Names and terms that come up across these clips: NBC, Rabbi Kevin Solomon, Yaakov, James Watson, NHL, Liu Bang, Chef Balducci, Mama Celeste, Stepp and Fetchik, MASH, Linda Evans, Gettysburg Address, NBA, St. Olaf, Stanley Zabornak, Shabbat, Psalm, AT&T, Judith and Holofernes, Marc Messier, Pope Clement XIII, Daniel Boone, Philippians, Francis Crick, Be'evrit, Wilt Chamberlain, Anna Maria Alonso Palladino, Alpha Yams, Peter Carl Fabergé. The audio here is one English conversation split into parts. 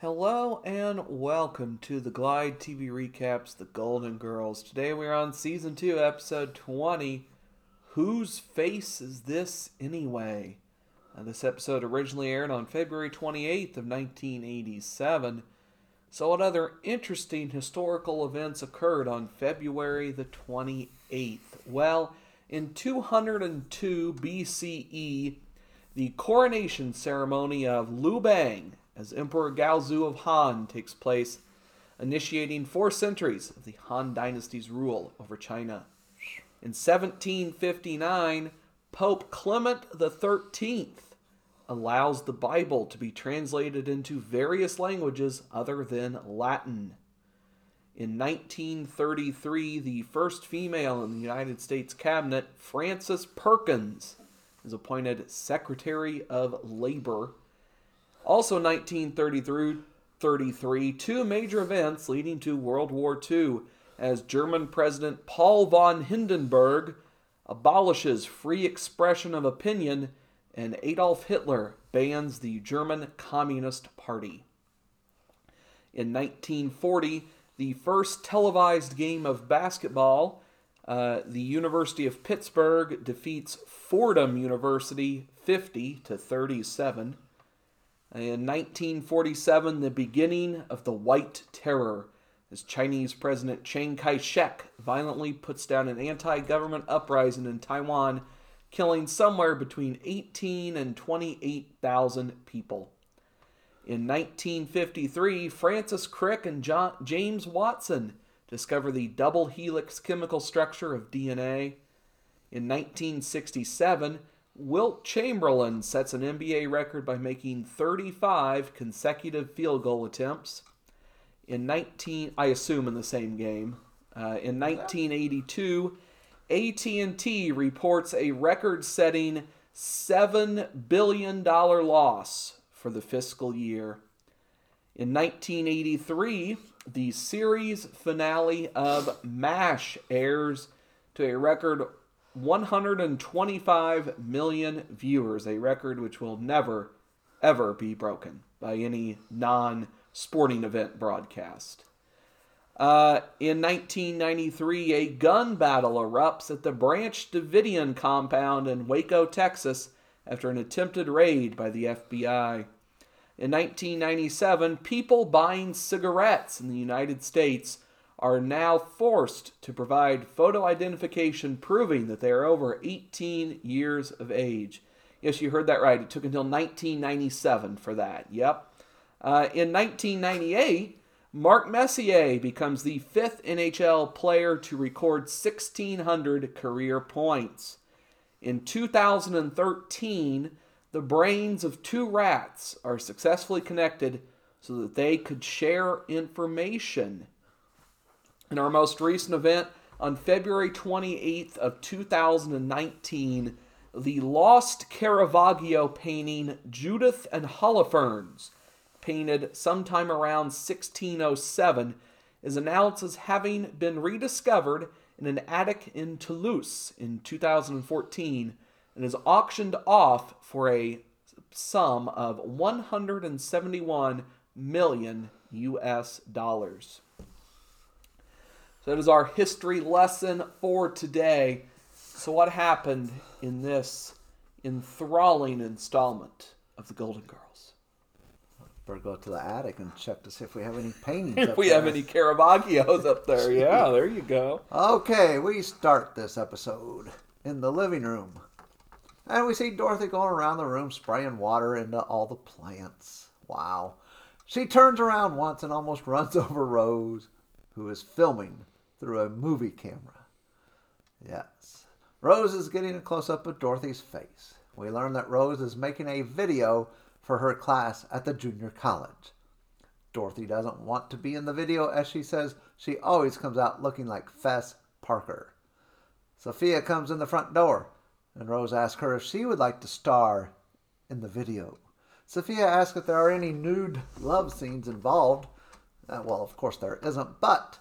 Hello and welcome to the Glide TV Recaps, The Golden Girls. Today we're on Season 2, Episode 20, Whose Face Is This Anyway? This episode originally aired on February 28th of 1987. So what other interesting historical events occurred on February the 28th? Well, in 202 BCE, the coronation ceremony of Liu Bang as Emperor Gaozu of Han takes place, initiating 4 centuries of the Han Dynasty's rule over China. In 1759, Pope Clement XIII allows the Bible to be translated into various languages other than Latin. In 1933, the first female in the United States cabinet, Frances Perkins, is appointed Secretary of Labor. Also, 1933, two major events leading to World War II, as German President Paul von Hindenburg abolishes free expression of opinion and Adolf Hitler bans the German Communist Party. In 1940, the first televised game of basketball, the University of Pittsburgh defeats Fordham University 50-37. In 1947, the beginning of the White Terror, as Chinese President Chiang Kai-shek violently puts down an anti-government uprising in Taiwan, killing somewhere between 18 and 28,000 people. In 1953, Francis Crick and James Watson discover the double helix chemical structure of DNA. In 1967, Wilt Chamberlain sets an NBA record by making 35 consecutive field goal attempts. In 1982, AT&T reports a record-setting $7 billion loss for the fiscal year. In 1983, the series finale of MASH airs to a record 125 million viewers, a record which will never, ever be broken by any non-sporting event broadcast. In 1993, a gun battle erupts at the Branch Davidian compound in Waco, Texas, after an attempted raid by the FBI. In 1997, people buying cigarettes in the United States are now forced to provide photo identification proving that they are over 18 years of age. Yes, you heard that right. It took until 1997 for that. Yep. In 1998, Marc Messier becomes the 5th NHL player to record 1,600 career points. In 2013, the brains of 2 rats are successfully connected so that they could share information. In our most recent event, on February 28th of 2019, the lost Caravaggio painting Judith and Holofernes, painted sometime around 1607, is announced as having been rediscovered in an attic in Toulouse in 2014 and is auctioned off for a sum of $171 million. So that is our history lesson for today. So what happened in this enthralling installment of The Golden Girls? Better go to the attic and check to see if we have any paintings up there. If we have any Caravaggios up there. Yeah, there you go. Okay, we start this episode in the living room. And we see Dorothy going around the room spraying water into all the plants. Wow. She turns around once and almost runs over Rose, who is filming through a movie camera. Yes. Rose is getting a close-up of Dorothy's face. We learn that Rose is making a video for her class at the junior college. Dorothy doesn't want to be in the video, as she says she always comes out looking like Fess Parker. Sophia comes in the front door, and Rose asks her if she would like to star in the video. Sophia asks if there are any nude love scenes involved. Well, of course there isn't, but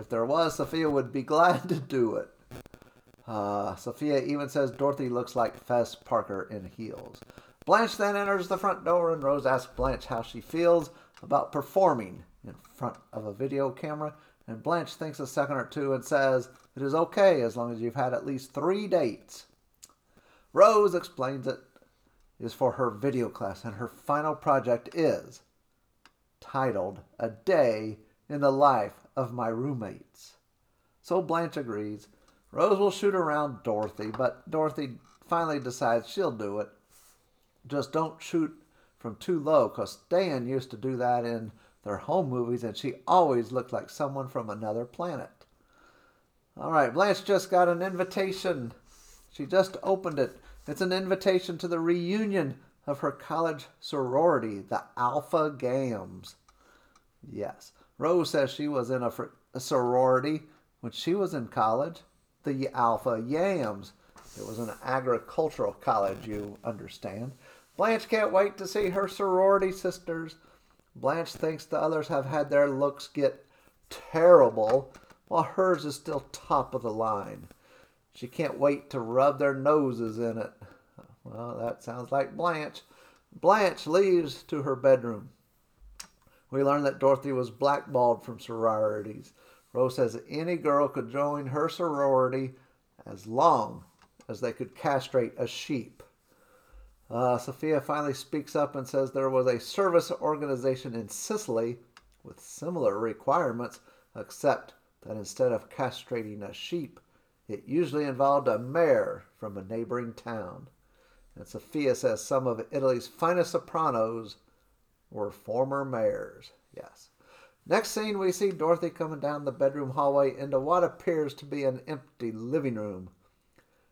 if there was, Sophia would be glad to do it. Sophia even says Dorothy looks like Fess Parker in heels. Blanche then enters the front door, and Rose asks Blanche how she feels. about performing in front of a video camera, and Blanche thinks a second or two and says it is okay as long as you've had at least 3 dates. Rose explains it is for her video class, and her final project is titled A Day in the Life of My Roommates. So Blanche agrees. Rose will shoot around Dorothy, but Dorothy finally decides she'll do it. Just don't shoot from too low, because Stan used to do that in their home movies, and she always looked like someone from another planet. All right, Blanche just got an invitation. She just opened it. It's an invitation to the reunion of her college sorority, the Alpha Games. Yes. Rose says she was in a sorority when she was in college, the Alpha Yams. It was an agricultural college, you understand. Blanche can't wait to see her sorority sisters. Blanche thinks the others have had their looks get terrible, while hers is still top of the line. She can't wait to rub their noses in it. Well, that sounds like Blanche. Blanche leaves to her bedroom. We learn that Dorothy was blackballed from sororities. Rose says any girl could join her sorority as long as they could castrate a sheep. Sophia finally speaks up and says there was a service organization in Sicily with similar requirements, except that instead of castrating a sheep, it usually involved a mare from a neighboring town. And Sophia says some of Italy's finest sopranos were former mayors. Yes. Next scene, we see Dorothy coming down the bedroom hallway into what appears to be an empty living room.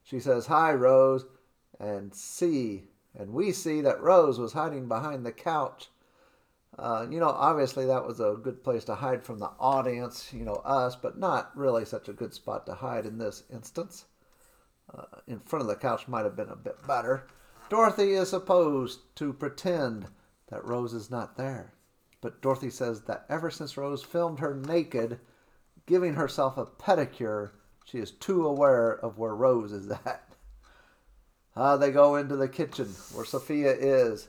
She says, "Hi, Rose," and we see that Rose was hiding behind the couch. Obviously that was a good place to hide from the audience, us, but not really such a good spot to hide in this instance. In front of the couch might have been a bit better. Dorothy is supposed to pretend that Rose is not there. But Dorothy says that ever since Rose filmed her naked, giving herself a pedicure, she is too aware of where Rose is at. They go into the kitchen where Sophia is,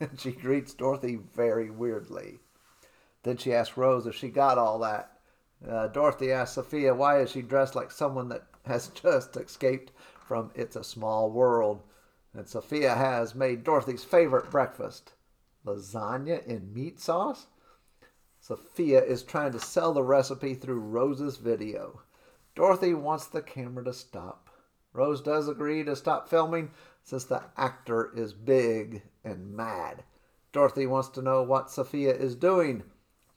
and she greets Dorothy very weirdly. Then she asks Rose if she got all that. Dorothy asks Sophia why is she dressed like someone that has just escaped from It's a Small World. And Sophia has made Dorothy's favorite breakfast, lasagna in meat sauce. Sophia is trying to sell the recipe through Rose's video. Dorothy wants the camera to stop. Rose does agree to stop filming since the actor is big and mad. Dorothy wants to know what Sophia is doing.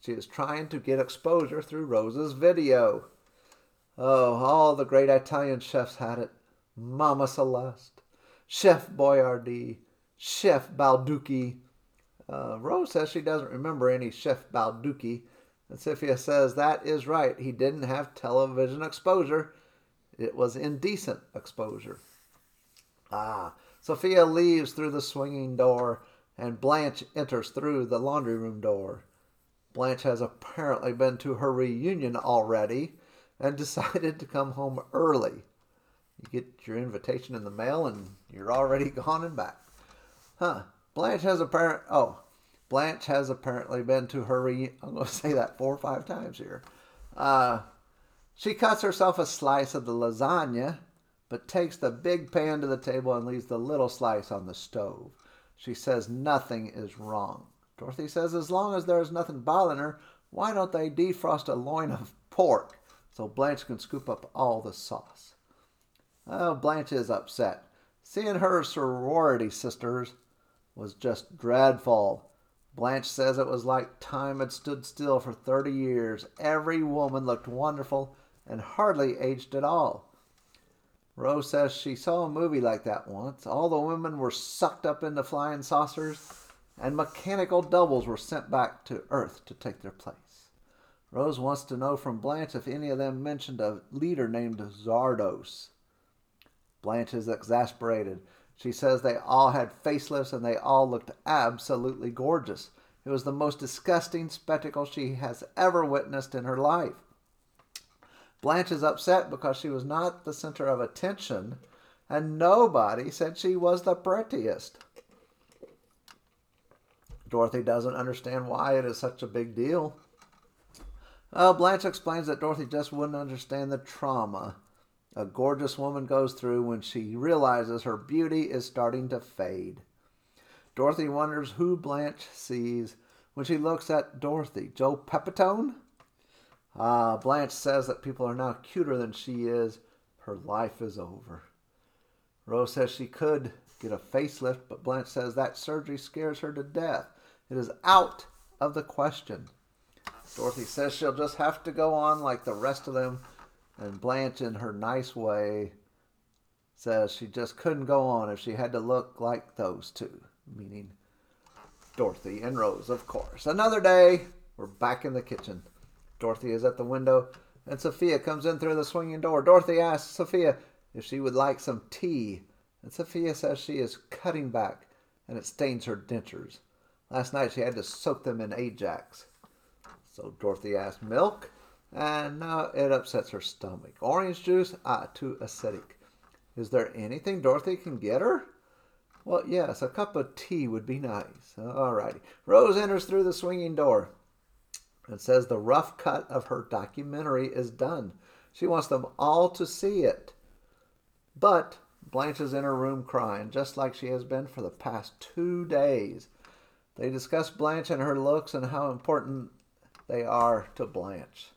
She is trying to get exposure through Rose's video. Oh, all the great Italian chefs had it. Mama Celeste, Chef Boyardee, Chef Balducci. Rose says she doesn't remember any Chef Balducci, and Sophia says that is right. He didn't have television exposure. It was indecent exposure. Sophia leaves through the swinging door, and Blanche enters through the laundry room door. Blanche has apparently been to her reunion already and decided to come home early. You get your invitation in the mail, and you're already gone and back. Blanche has apparently been to her reunion. I'm going to say that 4 or 5 times here. She cuts herself a slice of the lasagna, but takes the big pan to the table and leaves the little slice on the stove. She says nothing is wrong. Dorothy says as long as there is nothing bothering her, why don't they defrost a loin of pork so Blanche can scoop up all the sauce? Oh, Blanche is upset. Seeing her sorority sisters was just dreadful. Blanche says it was like time had stood still for 30 years. Every woman looked wonderful and hardly aged at all. Rose says she saw a movie like that once. All the women were sucked up into flying saucers, and mechanical doubles were sent back to Earth to take their place. Rose wants to know from Blanche if any of them mentioned a leader named Zardoz. Blanche is exasperated. She says they all had facelifts and they all looked absolutely gorgeous. It was the most disgusting spectacle she has ever witnessed in her life. Blanche is upset because she was not the center of attention, and nobody said she was the prettiest. Dorothy doesn't understand why it is such a big deal. Blanche explains that Dorothy just wouldn't understand the trauma a gorgeous woman goes through when she realizes her beauty is starting to fade. Dorothy wonders who Blanche sees when she looks at Dorothy. Joe Pepitone? Blanche says that people are now cuter than she is. Her life is over. Rose says she could get a facelift, but Blanche says that surgery scares her to death. It is out of the question. Dorothy says she'll just have to go on like the rest of them, and Blanche, in her nice way, says she just couldn't go on if she had to look like those two, meaning Dorothy and Rose, of course. Another day, we're back in the kitchen. Dorothy is at the window, and Sophia comes in through the swinging door. Dorothy asks Sophia if she would like some tea, and Sophia says she is cutting back, and it stains her dentures. Last night she had to soak them in Ajax. So Dorothy asks milk, and now it upsets her stomach. Orange juice? Too acidic. Is there anything Dorothy can get her? Well, yes, a cup of tea would be nice. Alrighty. Rose enters through the swinging door and says the rough cut of her documentary is done. She wants them all to see it. But Blanche is in her room crying, just like she has been for the past 2 days. They discuss Blanche and her looks and how important they are to Blanche.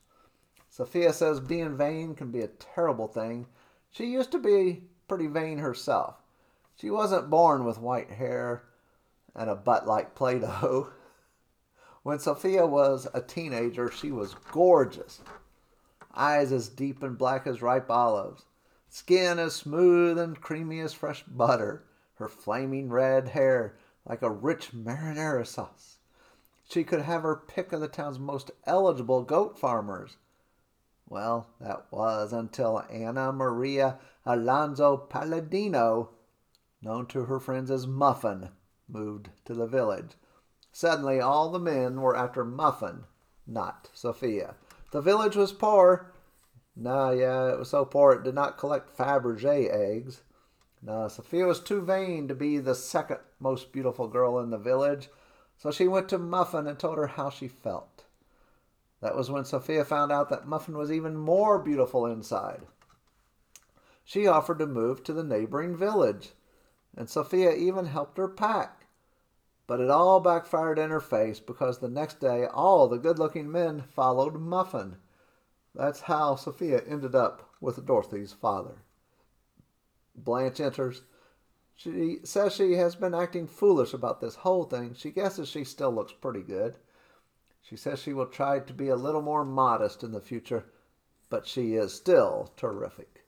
Sophia says being vain can be a terrible thing. She used to be pretty vain herself. She wasn't born with white hair and a butt like Play-Doh. When Sophia was a teenager, she was gorgeous. Eyes as deep and black as ripe olives. Skin as smooth and creamy as fresh butter. Her flaming red hair like a rich marinara sauce. She could have her pick of the town's most eligible goat farmers. Well, that was until Anna Maria Alonso Palladino, known to her friends as Muffin, moved to the village. Suddenly, all the men were after Muffin, not Sophia. The village was poor. It was so poor it did not collect Fabergé eggs. Sophia was too vain to be the second most beautiful girl in the village, so she went to Muffin and told her how she felt. That was when Sophia found out that Muffin was even more beautiful inside. She offered to move to the neighboring village, and Sophia even helped her pack. But it all backfired in her face because the next day all the good-looking men followed Muffin. That's how Sophia ended up with Dorothy's father. Blanche enters. She says she has been acting foolish about this whole thing. She guesses she still looks pretty good. She says she will try to be a little more modest in the future, but she is still terrific.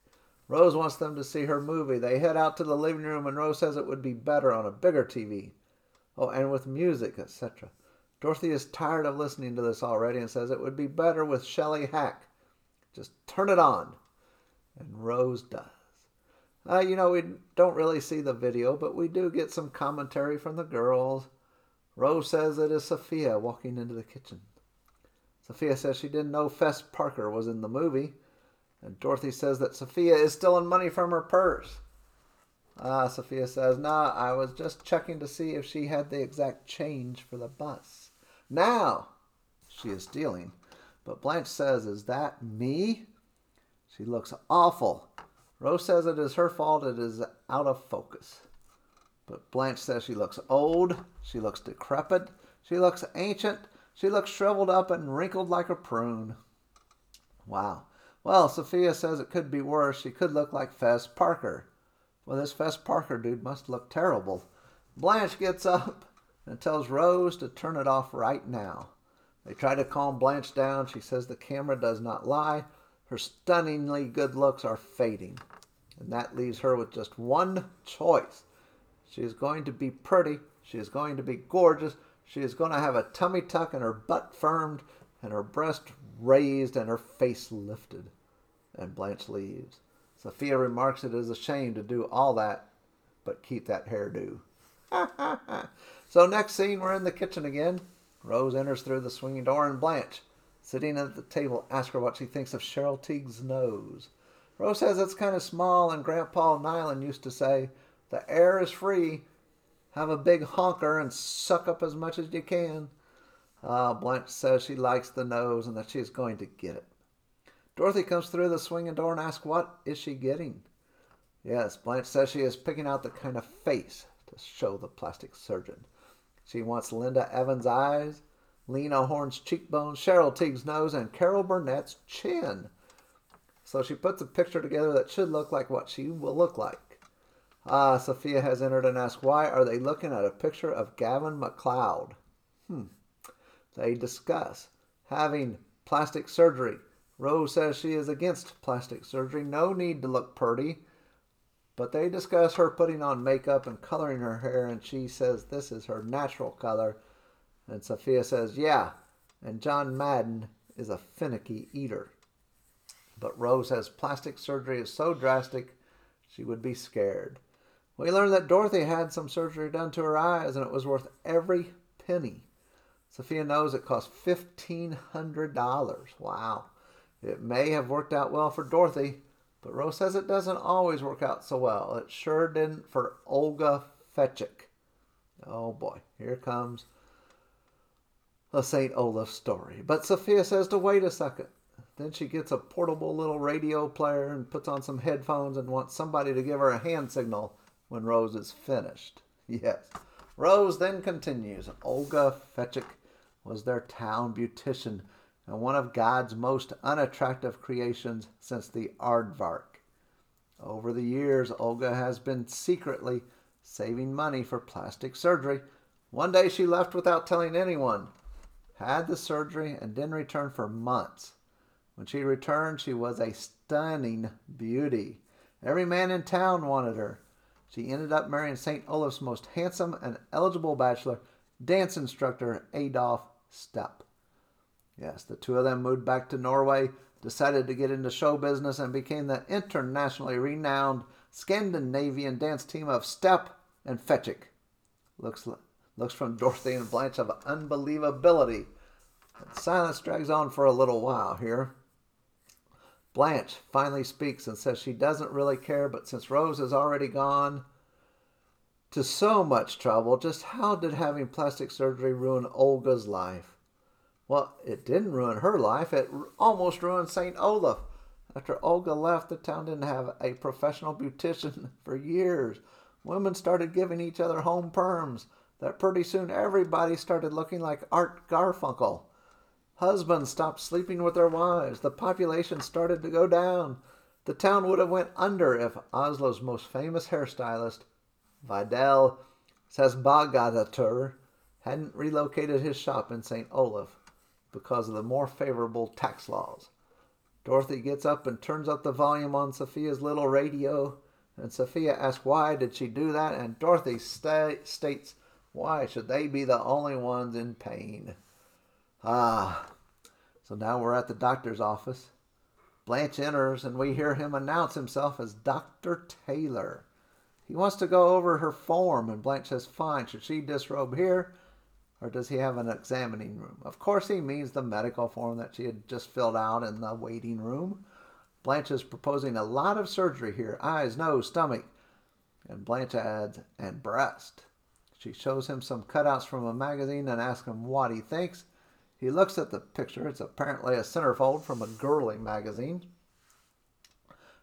Rose wants them to see her movie. They head out to the living room, and Rose says it would be better on a bigger TV. Oh, and with music, etc. Dorothy is tired of listening to this already and says it would be better with Shelley Hack. Just turn it on. And Rose does. We don't really see the video, but we do get some commentary from the girls. Rose says it is Sophia walking into the kitchen. Sophia says she didn't know Fess Parker was in the movie. And Dorothy says that Sophia is stealing money from her purse. Sophia says, I was just checking to see if she had the exact change for the bus. Now she is stealing. But Blanche says, is that me? She looks awful. Rose says it is her fault. It is out of focus. But Blanche says she looks old. She looks decrepit. She looks ancient. She looks shriveled up and wrinkled like a prune. Wow. Well, Sophia says it could be worse. She could look like Fess Parker. Well, this Fess Parker dude must look terrible. Blanche gets up and tells Rose to turn it off right now. They try to calm Blanche down. She says the camera does not lie. Her stunningly good looks are fading. And that leaves her with just one choice. She is going to be pretty. She is going to be gorgeous. She is going to have a tummy tuck and her butt firmed and her breast raised and her face lifted. And Blanche leaves. Sophia remarks it is a shame to do all that, but keep that hairdo. So next scene, we're in the kitchen again. Rose enters through the swinging door, and Blanche, sitting at the table, asks her what she thinks of Cheryl Teague's nose. Rose says it's kind of small, and Grandpa Nyland used to say, the air is free. Have a big honker and suck up as much as you can. Blanche says she likes the nose and that she's going to get it. Dorothy comes through the swinging door and asks, what is she getting? Yes, Blanche says she is picking out the kind of face to show the plastic surgeon. She wants Linda Evans' eyes, Lena Horne's cheekbones, Cheryl Teague's nose, and Carol Burnett's chin. So she puts a picture together that should look like what she will look like. Sophia has entered and asked, why are they looking at a picture of Gavin McLeod? They discuss having plastic surgery. Rose says she is against plastic surgery. No need to look pretty. But they discuss her putting on makeup and coloring her hair, and she says this is her natural color. And Sophia says, yeah, and John Madden is a finicky eater. But Rose says plastic surgery is so drastic she would be scared. We learned that Dorothy had some surgery done to her eyes, and it was worth every penny. Sophia knows it cost $1,500. Wow. It may have worked out well for Dorothy, but Rose says it doesn't always work out so well. It sure didn't for Olga Fetchik. Oh boy, here comes a St. Olaf story. But Sophia says to wait a second. Then she gets a portable little radio player and puts on some headphones and wants somebody to give her a hand signal when Rose is finished. Yes. Rose then continues. Olga Fetchik was their town beautician and one of God's most unattractive creations since the aardvark. Over the years, Olga has been secretly saving money for plastic surgery. One day she left without telling anyone, had the surgery, and didn't return for months. When she returned, she was a stunning beauty. Every man in town wanted her. She ended up marrying St. Olaf's most handsome and eligible bachelor, dance instructor Adolf Stepp. Yes, the two of them moved back to Norway, decided to get into show business, and became the internationally renowned Scandinavian dance team of Stepp and Fetchik. Looks from Dorothy and Blanche of unbelievability. And silence drags on for a little while here. Blanche finally speaks and says she doesn't really care, but since Rose has already gone to so much trouble, just how did having plastic surgery ruin Olga's life? Well, it didn't ruin her life. It almost ruined St. Olaf. After Olga left, the town didn't have a professional beautician for years. Women started giving each other home perms. That pretty soon everybody started looking like Art Garfunkel. Husbands stopped sleeping with their wives. The population started to go down. The town would have went under if Oslo's most famous hairstylist, Vidal Sasbagadatur, hadn't relocated his shop in St. Olaf because of the more favorable tax laws. Dorothy gets up and turns up the volume on Sophia's little radio, and Sophia asks why did she do that, and Dorothy states, why should they be the only ones in pain? So now we're at the doctor's office. Blanche enters and we hear him announce himself as Dr. Taylor. He wants to go over her form and Blanche says, fine, should she disrobe here or does he have an examining room? Of course he means the medical form that she had just filled out in the waiting room. Blanche is proposing a lot of surgery here, eyes, nose, stomach, and Blanche adds, and breast. She shows him some cutouts from a magazine and asks him what he thinks. He looks at the picture, it's apparently a centerfold from a girly magazine,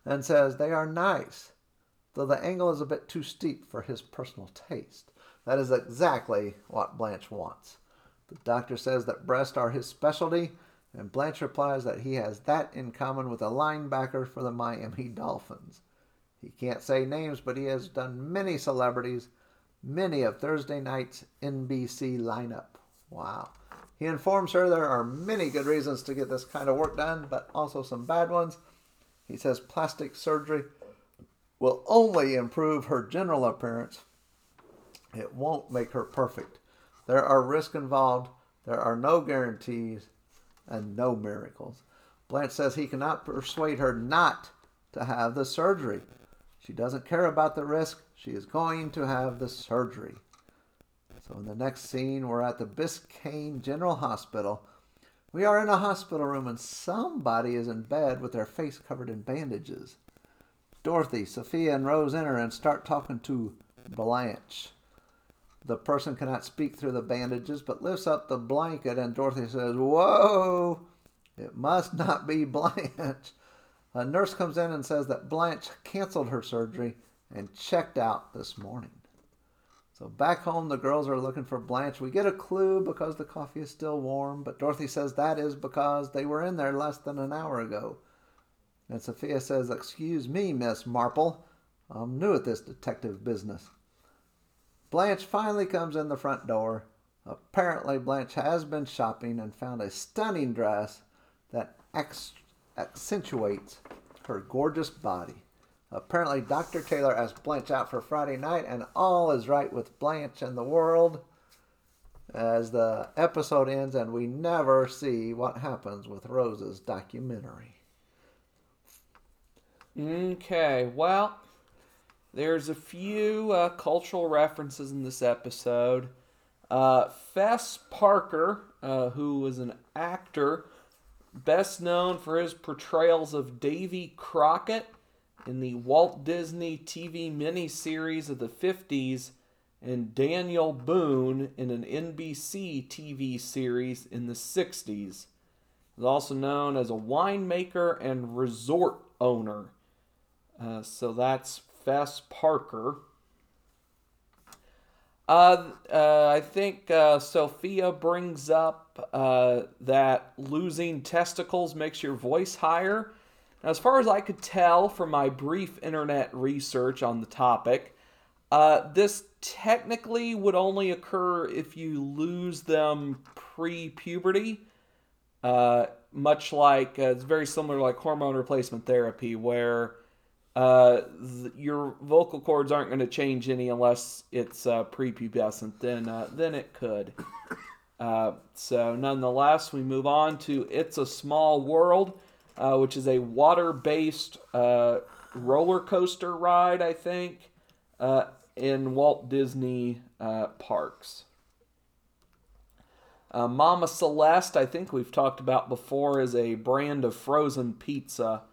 and says they are nice, though the angle is a bit too steep for his personal taste. That is exactly what Blanche wants. The doctor says that breasts are his specialty, and Blanche replies that he has that in common with a linebacker for the Miami Dolphins. He can't say names, but he has done many celebrities, many of Thursday night's NBC lineup. Wow. He informs her there are many good reasons to get this kind of work done, but also some bad ones. He says plastic surgery will only improve her general appearance. It won't make her perfect. There are risks involved. There are no guarantees and no miracles. Blanche says he cannot persuade her not to have the surgery. She doesn't care about the risk. She is going to have the surgery. So in the next scene, we're at the Biscayne General Hospital. We are in a hospital room and somebody is in bed with their face covered in bandages. Dorothy, Sophia, and Rose enter and start talking to Blanche. The person cannot speak through the bandages, but lifts up the blanket, and Dorothy says, "Whoa, it must not be Blanche." A nurse comes in and says that Blanche canceled her surgery and checked out this morning. So back home, the girls are looking for Blanche. We get a clue because the coffee is still warm, but Dorothy says that is because they were in there less than an hour ago. And Sophia says, "Excuse me, Miss Marple. I'm new at this detective business." Blanche finally comes in the front door. Apparently, Blanche has been shopping and found a stunning dress that accentuates her gorgeous body. Apparently, Dr. Taylor asked Blanche out for Friday night, and all is right with Blanche and the world as the episode ends, and we never see what happens with Rose's documentary. Okay, well, there's a few cultural references in this episode. Fess Parker, who was an actor, best known for his portrayals of Davy Crockett in the Walt Disney TV miniseries of the 50s and Daniel Boone in an NBC TV series in the 60s. He was also known as a winemaker and resort owner. So that's Fess Parker. I think Sophia brings up that losing testicles makes your voice higher. Now, as far as I could tell from my brief internet research on the topic, this technically would only occur if you lose them pre-puberty. Much like, it's very similar to like hormone replacement therapy, where your vocal cords aren't going to change any unless it's prepubescent. Then it could. So nonetheless, we move on to It's a Small World, which is a water-based roller coaster ride, I think, in Walt Disney parks. Mama Celeste, I think we've talked about before, is a brand of frozen pizza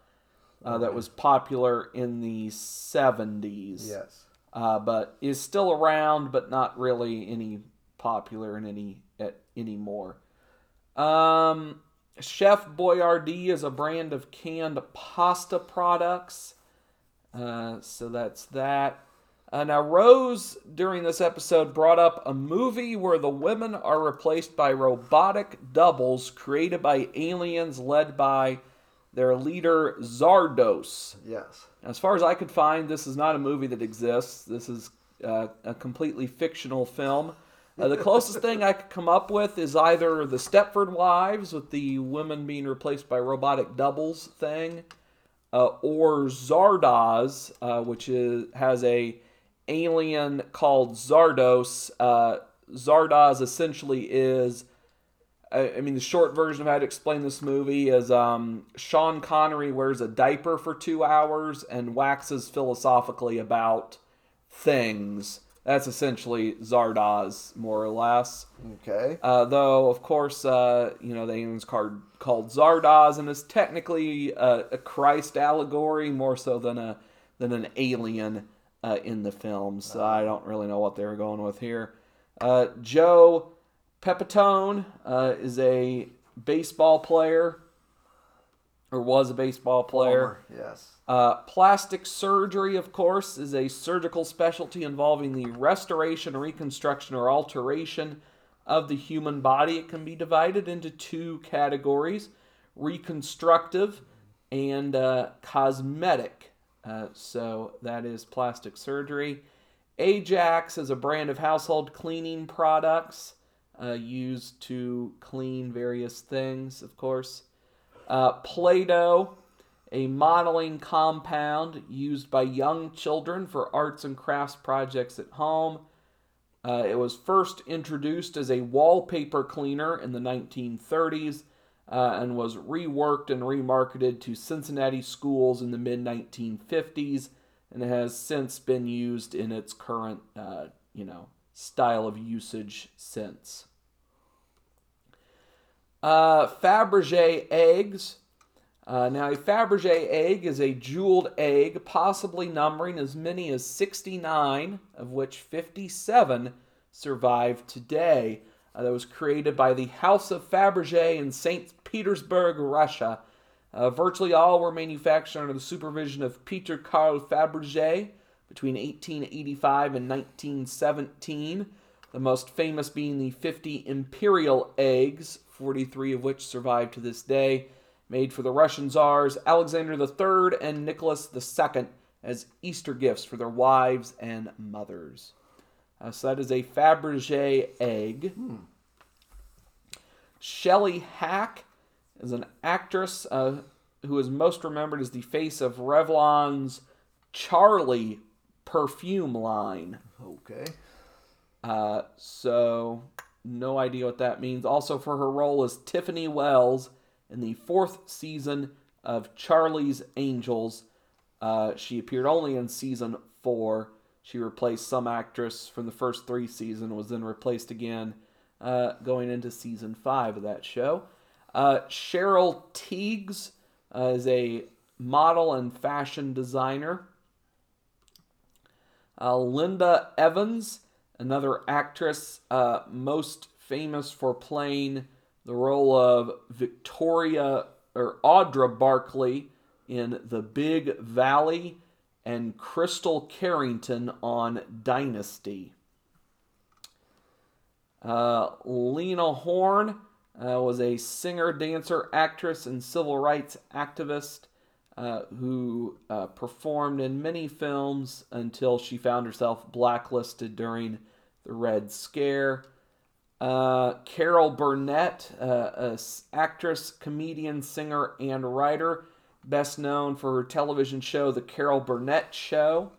that was popular in the 70s. Yes. But is still around, but not really any popular in anymore. Chef Boyardee is a brand of canned pasta products. So that's that. Now, Rose, during this episode, brought up a movie where the women are replaced by robotic doubles created by aliens led by their leader, Zardoz. Yes. As far as I could find, this is not a movie that exists. This is a completely fictional film. The closest thing I could come up with is either the Stepford Wives with the women being replaced by robotic doubles thing, or Zardoz, which has a alien called Zardoz. Zardoz essentially is, I mean, the short version of how to explain this movie is Sean Connery wears a diaper for 2 hours and waxes philosophically about things. That's essentially Zardoz, more or less. Okay. Though, of course, the alien's called Zardoz and is technically a Christ allegory more so than an alien in the film. So I don't really know what they were going with here. Joe Pepitone is a baseball player, or was a baseball player. Former, yes. Plastic surgery, of course, is a surgical specialty involving the restoration, reconstruction, or alteration of the human body. It can be divided into two categories, reconstructive and cosmetic. So that is plastic surgery. Ajax is a brand of household cleaning products used to clean various things, of course. Play-Doh, a modeling compound used by young children for arts and crafts projects at home. It was first introduced as a wallpaper cleaner in the 1930s and was reworked and remarketed to Cincinnati schools in the mid-1950s, and has since been used in its current, style of usage since. Fabergé eggs. Now, a Fabergé egg is a jeweled egg, possibly numbering as many as 69, of which 57 survive today, that was created by the House of Fabergé in St. Petersburg, Russia. Virtually all were manufactured under the supervision of Peter Carl Fabergé between 1885 and 1917, the most famous being the 50 imperial eggs, 43 of which survive to this day, made for the Russian Tsars Alexander III and Nicholas II as Easter gifts for their wives and mothers. So that is a Fabergé egg. Shelley Hack is an actress who is most remembered as the face of Revlon's Charlie perfume line. Okay. So, no idea what that means. Also, for her role as Tiffany Wells in the 4th season of Charlie's Angels. She appeared only in season 4. She replaced some actress from the first 3 seasons, was then replaced again going into season 5 of that show. Cheryl Teagues is a model and fashion designer. Linda Evans, another actress, most famous for playing the role of Victoria or Audra Barkley in The Big Valley and Crystal Carrington on Dynasty. Lena Horne was a singer, dancer, actress, and civil rights activist who performed in many films until she found herself blacklisted during the Red Scare. Carol Burnett, an actress, comedian, singer, and writer, best known for her television show, The Carol Burnett Show.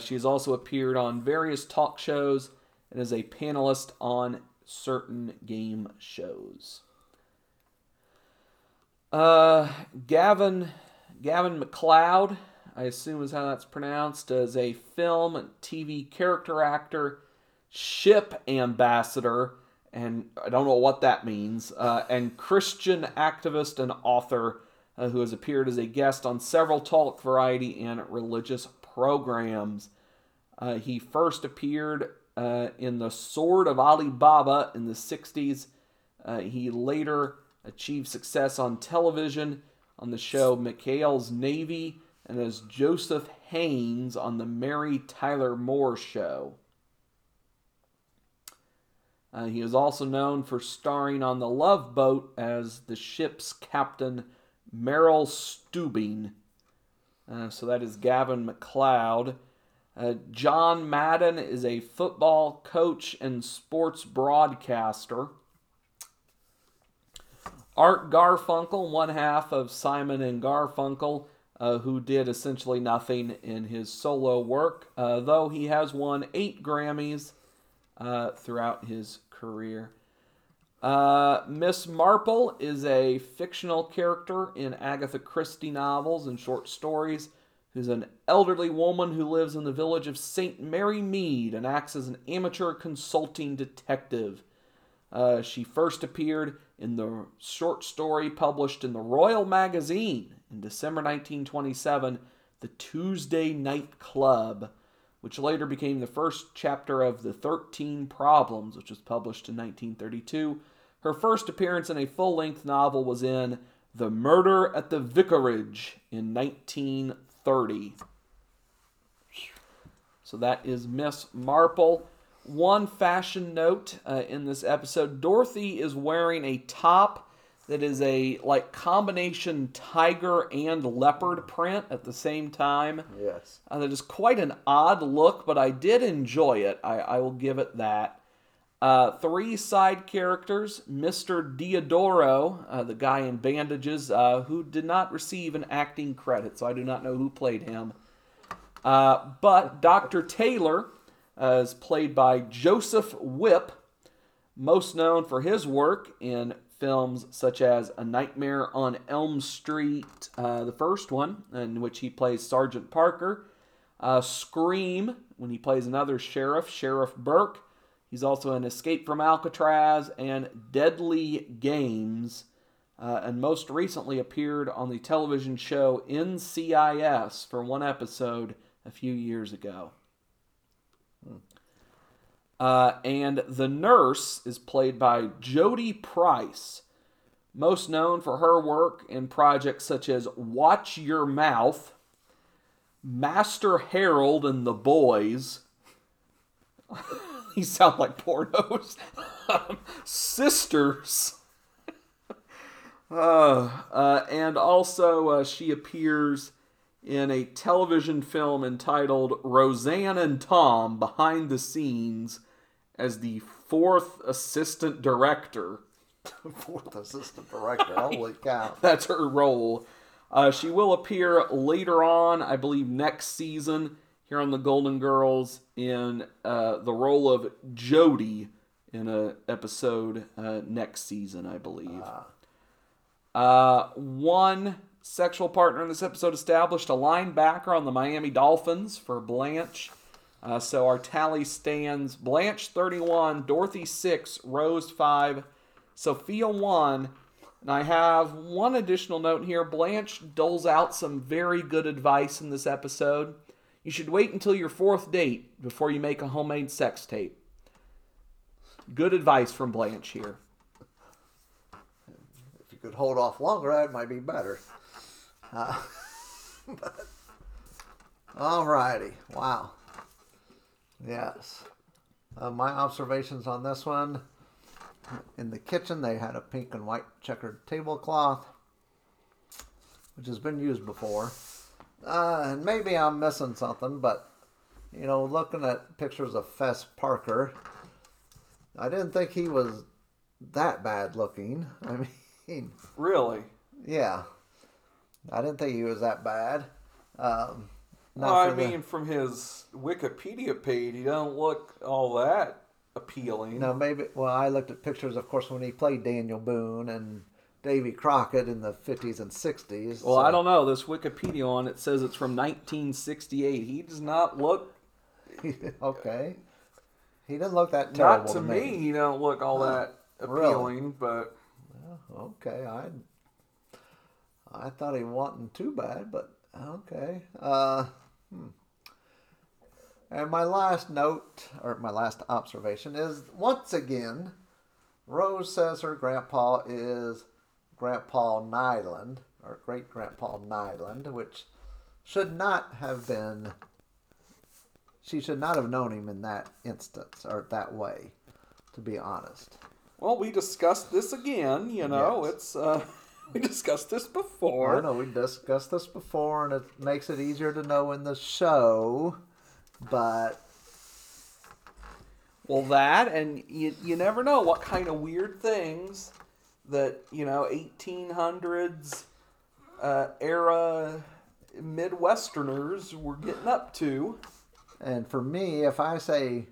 She has also appeared on various talk shows and is a panelist on certain game shows. Gavin McLeod, I assume is how that's pronounced, is a film and TV character actor, ship ambassador, and I don't know what that means, and Christian activist and author who has appeared as a guest on several talk, variety, and religious programs. He first appeared in The Sword of Ali Baba in the 60s. He later achieved success on television on the show McHale's Navy and as Joseph Haynes on The Mary Tyler Moore Show. He is also known for starring on The Love Boat as the ship's captain, Merrill Steubing. So that is Gavin McLeod. John Madden is a football coach and sports broadcaster. Art Garfunkel, one half of Simon and Garfunkel, who did essentially nothing in his solo work, though he has won 8 Grammys throughout his career. Miss Marple is a fictional character in Agatha Christie novels and short stories who's an elderly woman who lives in the village of St. Mary Mead and acts as an amateur consulting detective. She first appeared in the short story published in the Royal Magazine in December 1927, The Tuesday Night Club, which later became the first chapter of The 13 Problems, which was published in 1932. Her first appearance in a full-length novel was in The Murder at the Vicarage in 1930. So that is Miss Marple. One fashion note in this episode, Dorothy is wearing a top that is a combination tiger and leopard print at the same time. Yes. That is quite an odd look, but I did enjoy it. I will give it that. 3 side characters, Mr. Diodoro, the guy in bandages, who did not receive an acting credit, so I do not know who played him. But Dr. Taylor is played by Joseph Whipp, most known for his work in films such as A Nightmare on Elm Street, the first one, in which he plays Sergeant Parker. Scream, when he plays another sheriff, Sheriff Burke. He's also in Escape from Alcatraz and Deadly Games, and most recently appeared on the television show NCIS for one episode a few years ago. And the nurse is played by Jodie Price, most known for her work in projects such as Watch Your Mouth, Master Harold and the Boys. These sound like pornos. Sisters. And also she appears in a television film entitled Roseanne and Tom Behind the Scenes as the fourth assistant director. Fourth assistant director, holy cow. That's her role. She will appear later on, I believe next season, here on The Golden Girls in the role of Jodie in an episode next season, I believe. One sexual partner in this episode established, a linebacker on the Miami Dolphins for Blanche. So our tally stands Blanche 31, Dorothy 6, Rose 5, Sophia 1. And I have one additional note here. Blanche doles out some very good advice in this episode. You should wait until your fourth date before you make a homemade sex tape. Good advice from Blanche here. If you could hold off longer, that might be better. Alrighty. Wow. Yes. My observations on this one. In the kitchen, they had a pink and white checkered tablecloth, which has been used before. And maybe I'm missing something, but, you know, looking at pictures of Fess Parker, I didn't think he was that bad looking. I mean... Really? Yeah. I didn't think he was that bad. Well, I mean, from his Wikipedia page, he doesn't look all that appealing. No, maybe... Well, I looked at pictures, of course, when he played Daniel Boone and... Davy Crockett in the 50s and 60s. Well, so. I don't know. This Wikipedia on it says it's from 1968. He does not look... Okay. He doesn't look that terrible to me. Not to me, he don't look all that appealing, really? But... Well, okay, I thought he wasn't too bad, but okay. And my last note, or my last observation is, once again, Rose says her grandpa is... Grandpa Nyland, or great-grandpa Nyland, which should not have been, she should not have known him in that instance, or that way, to be honest. Well, we discussed this again, you know, yes. It's, we discussed this before. I know, we discussed this before, and it makes it easier to know in the show, but... Well, that, and you never know what kind of weird things... that, you know, 1800s era Midwesterners were getting up to. And for me, if I say,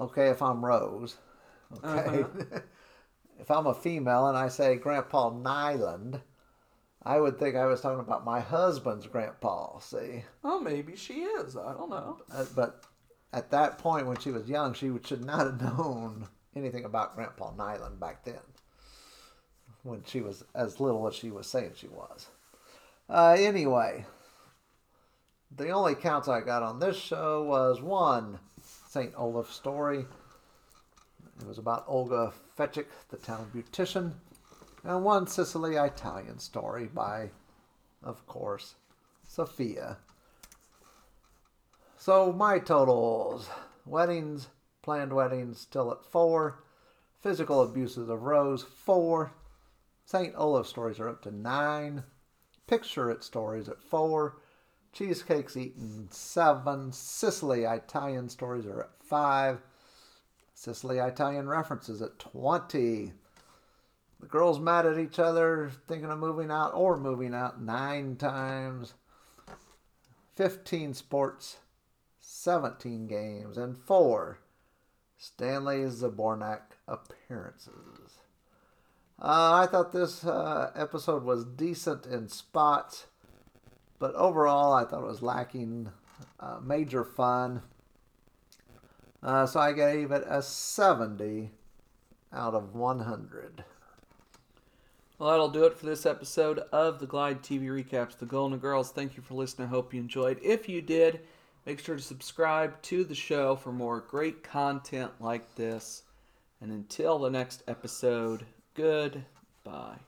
okay, if I'm Rose, okay, if I'm a female and I say Grandpa Nyland, I would think I was talking about my husband's grandpa, see? Oh, well, maybe she is. I don't know. But at that point, when she was young, she should not have known anything about Grandpa Nyland back then. When she was as little as she was saying she was. Anyway, the only counts I got on this show was one St. Olaf story. It was about Olga Fechik, the town beautician, and one Sicily Italian story by, of course, Sophia. So my totals: weddings, planned weddings, still at 4. Physical abuses of Rose, 4. St. Olaf stories are up to 9. Picture It stories at 4. Cheesecakes eaten 7. Sicily Italian stories are at 5. Sicily Italian references at 20. The girls mad at each other, thinking of moving out or moving out 9 times. 15 sports, 17 games, and 4 Stanley Zabornak appearances. I thought this episode was decent in spots, but overall I thought it was lacking major fun. So I gave it a 70 out of 100. Well, that'll do it for this episode of the Glide TV Recaps, The Golden Girls. Thank you for listening. I hope you enjoyed. If you did, Make sure to subscribe to the show for more great content like this. And until the next episode, goodbye.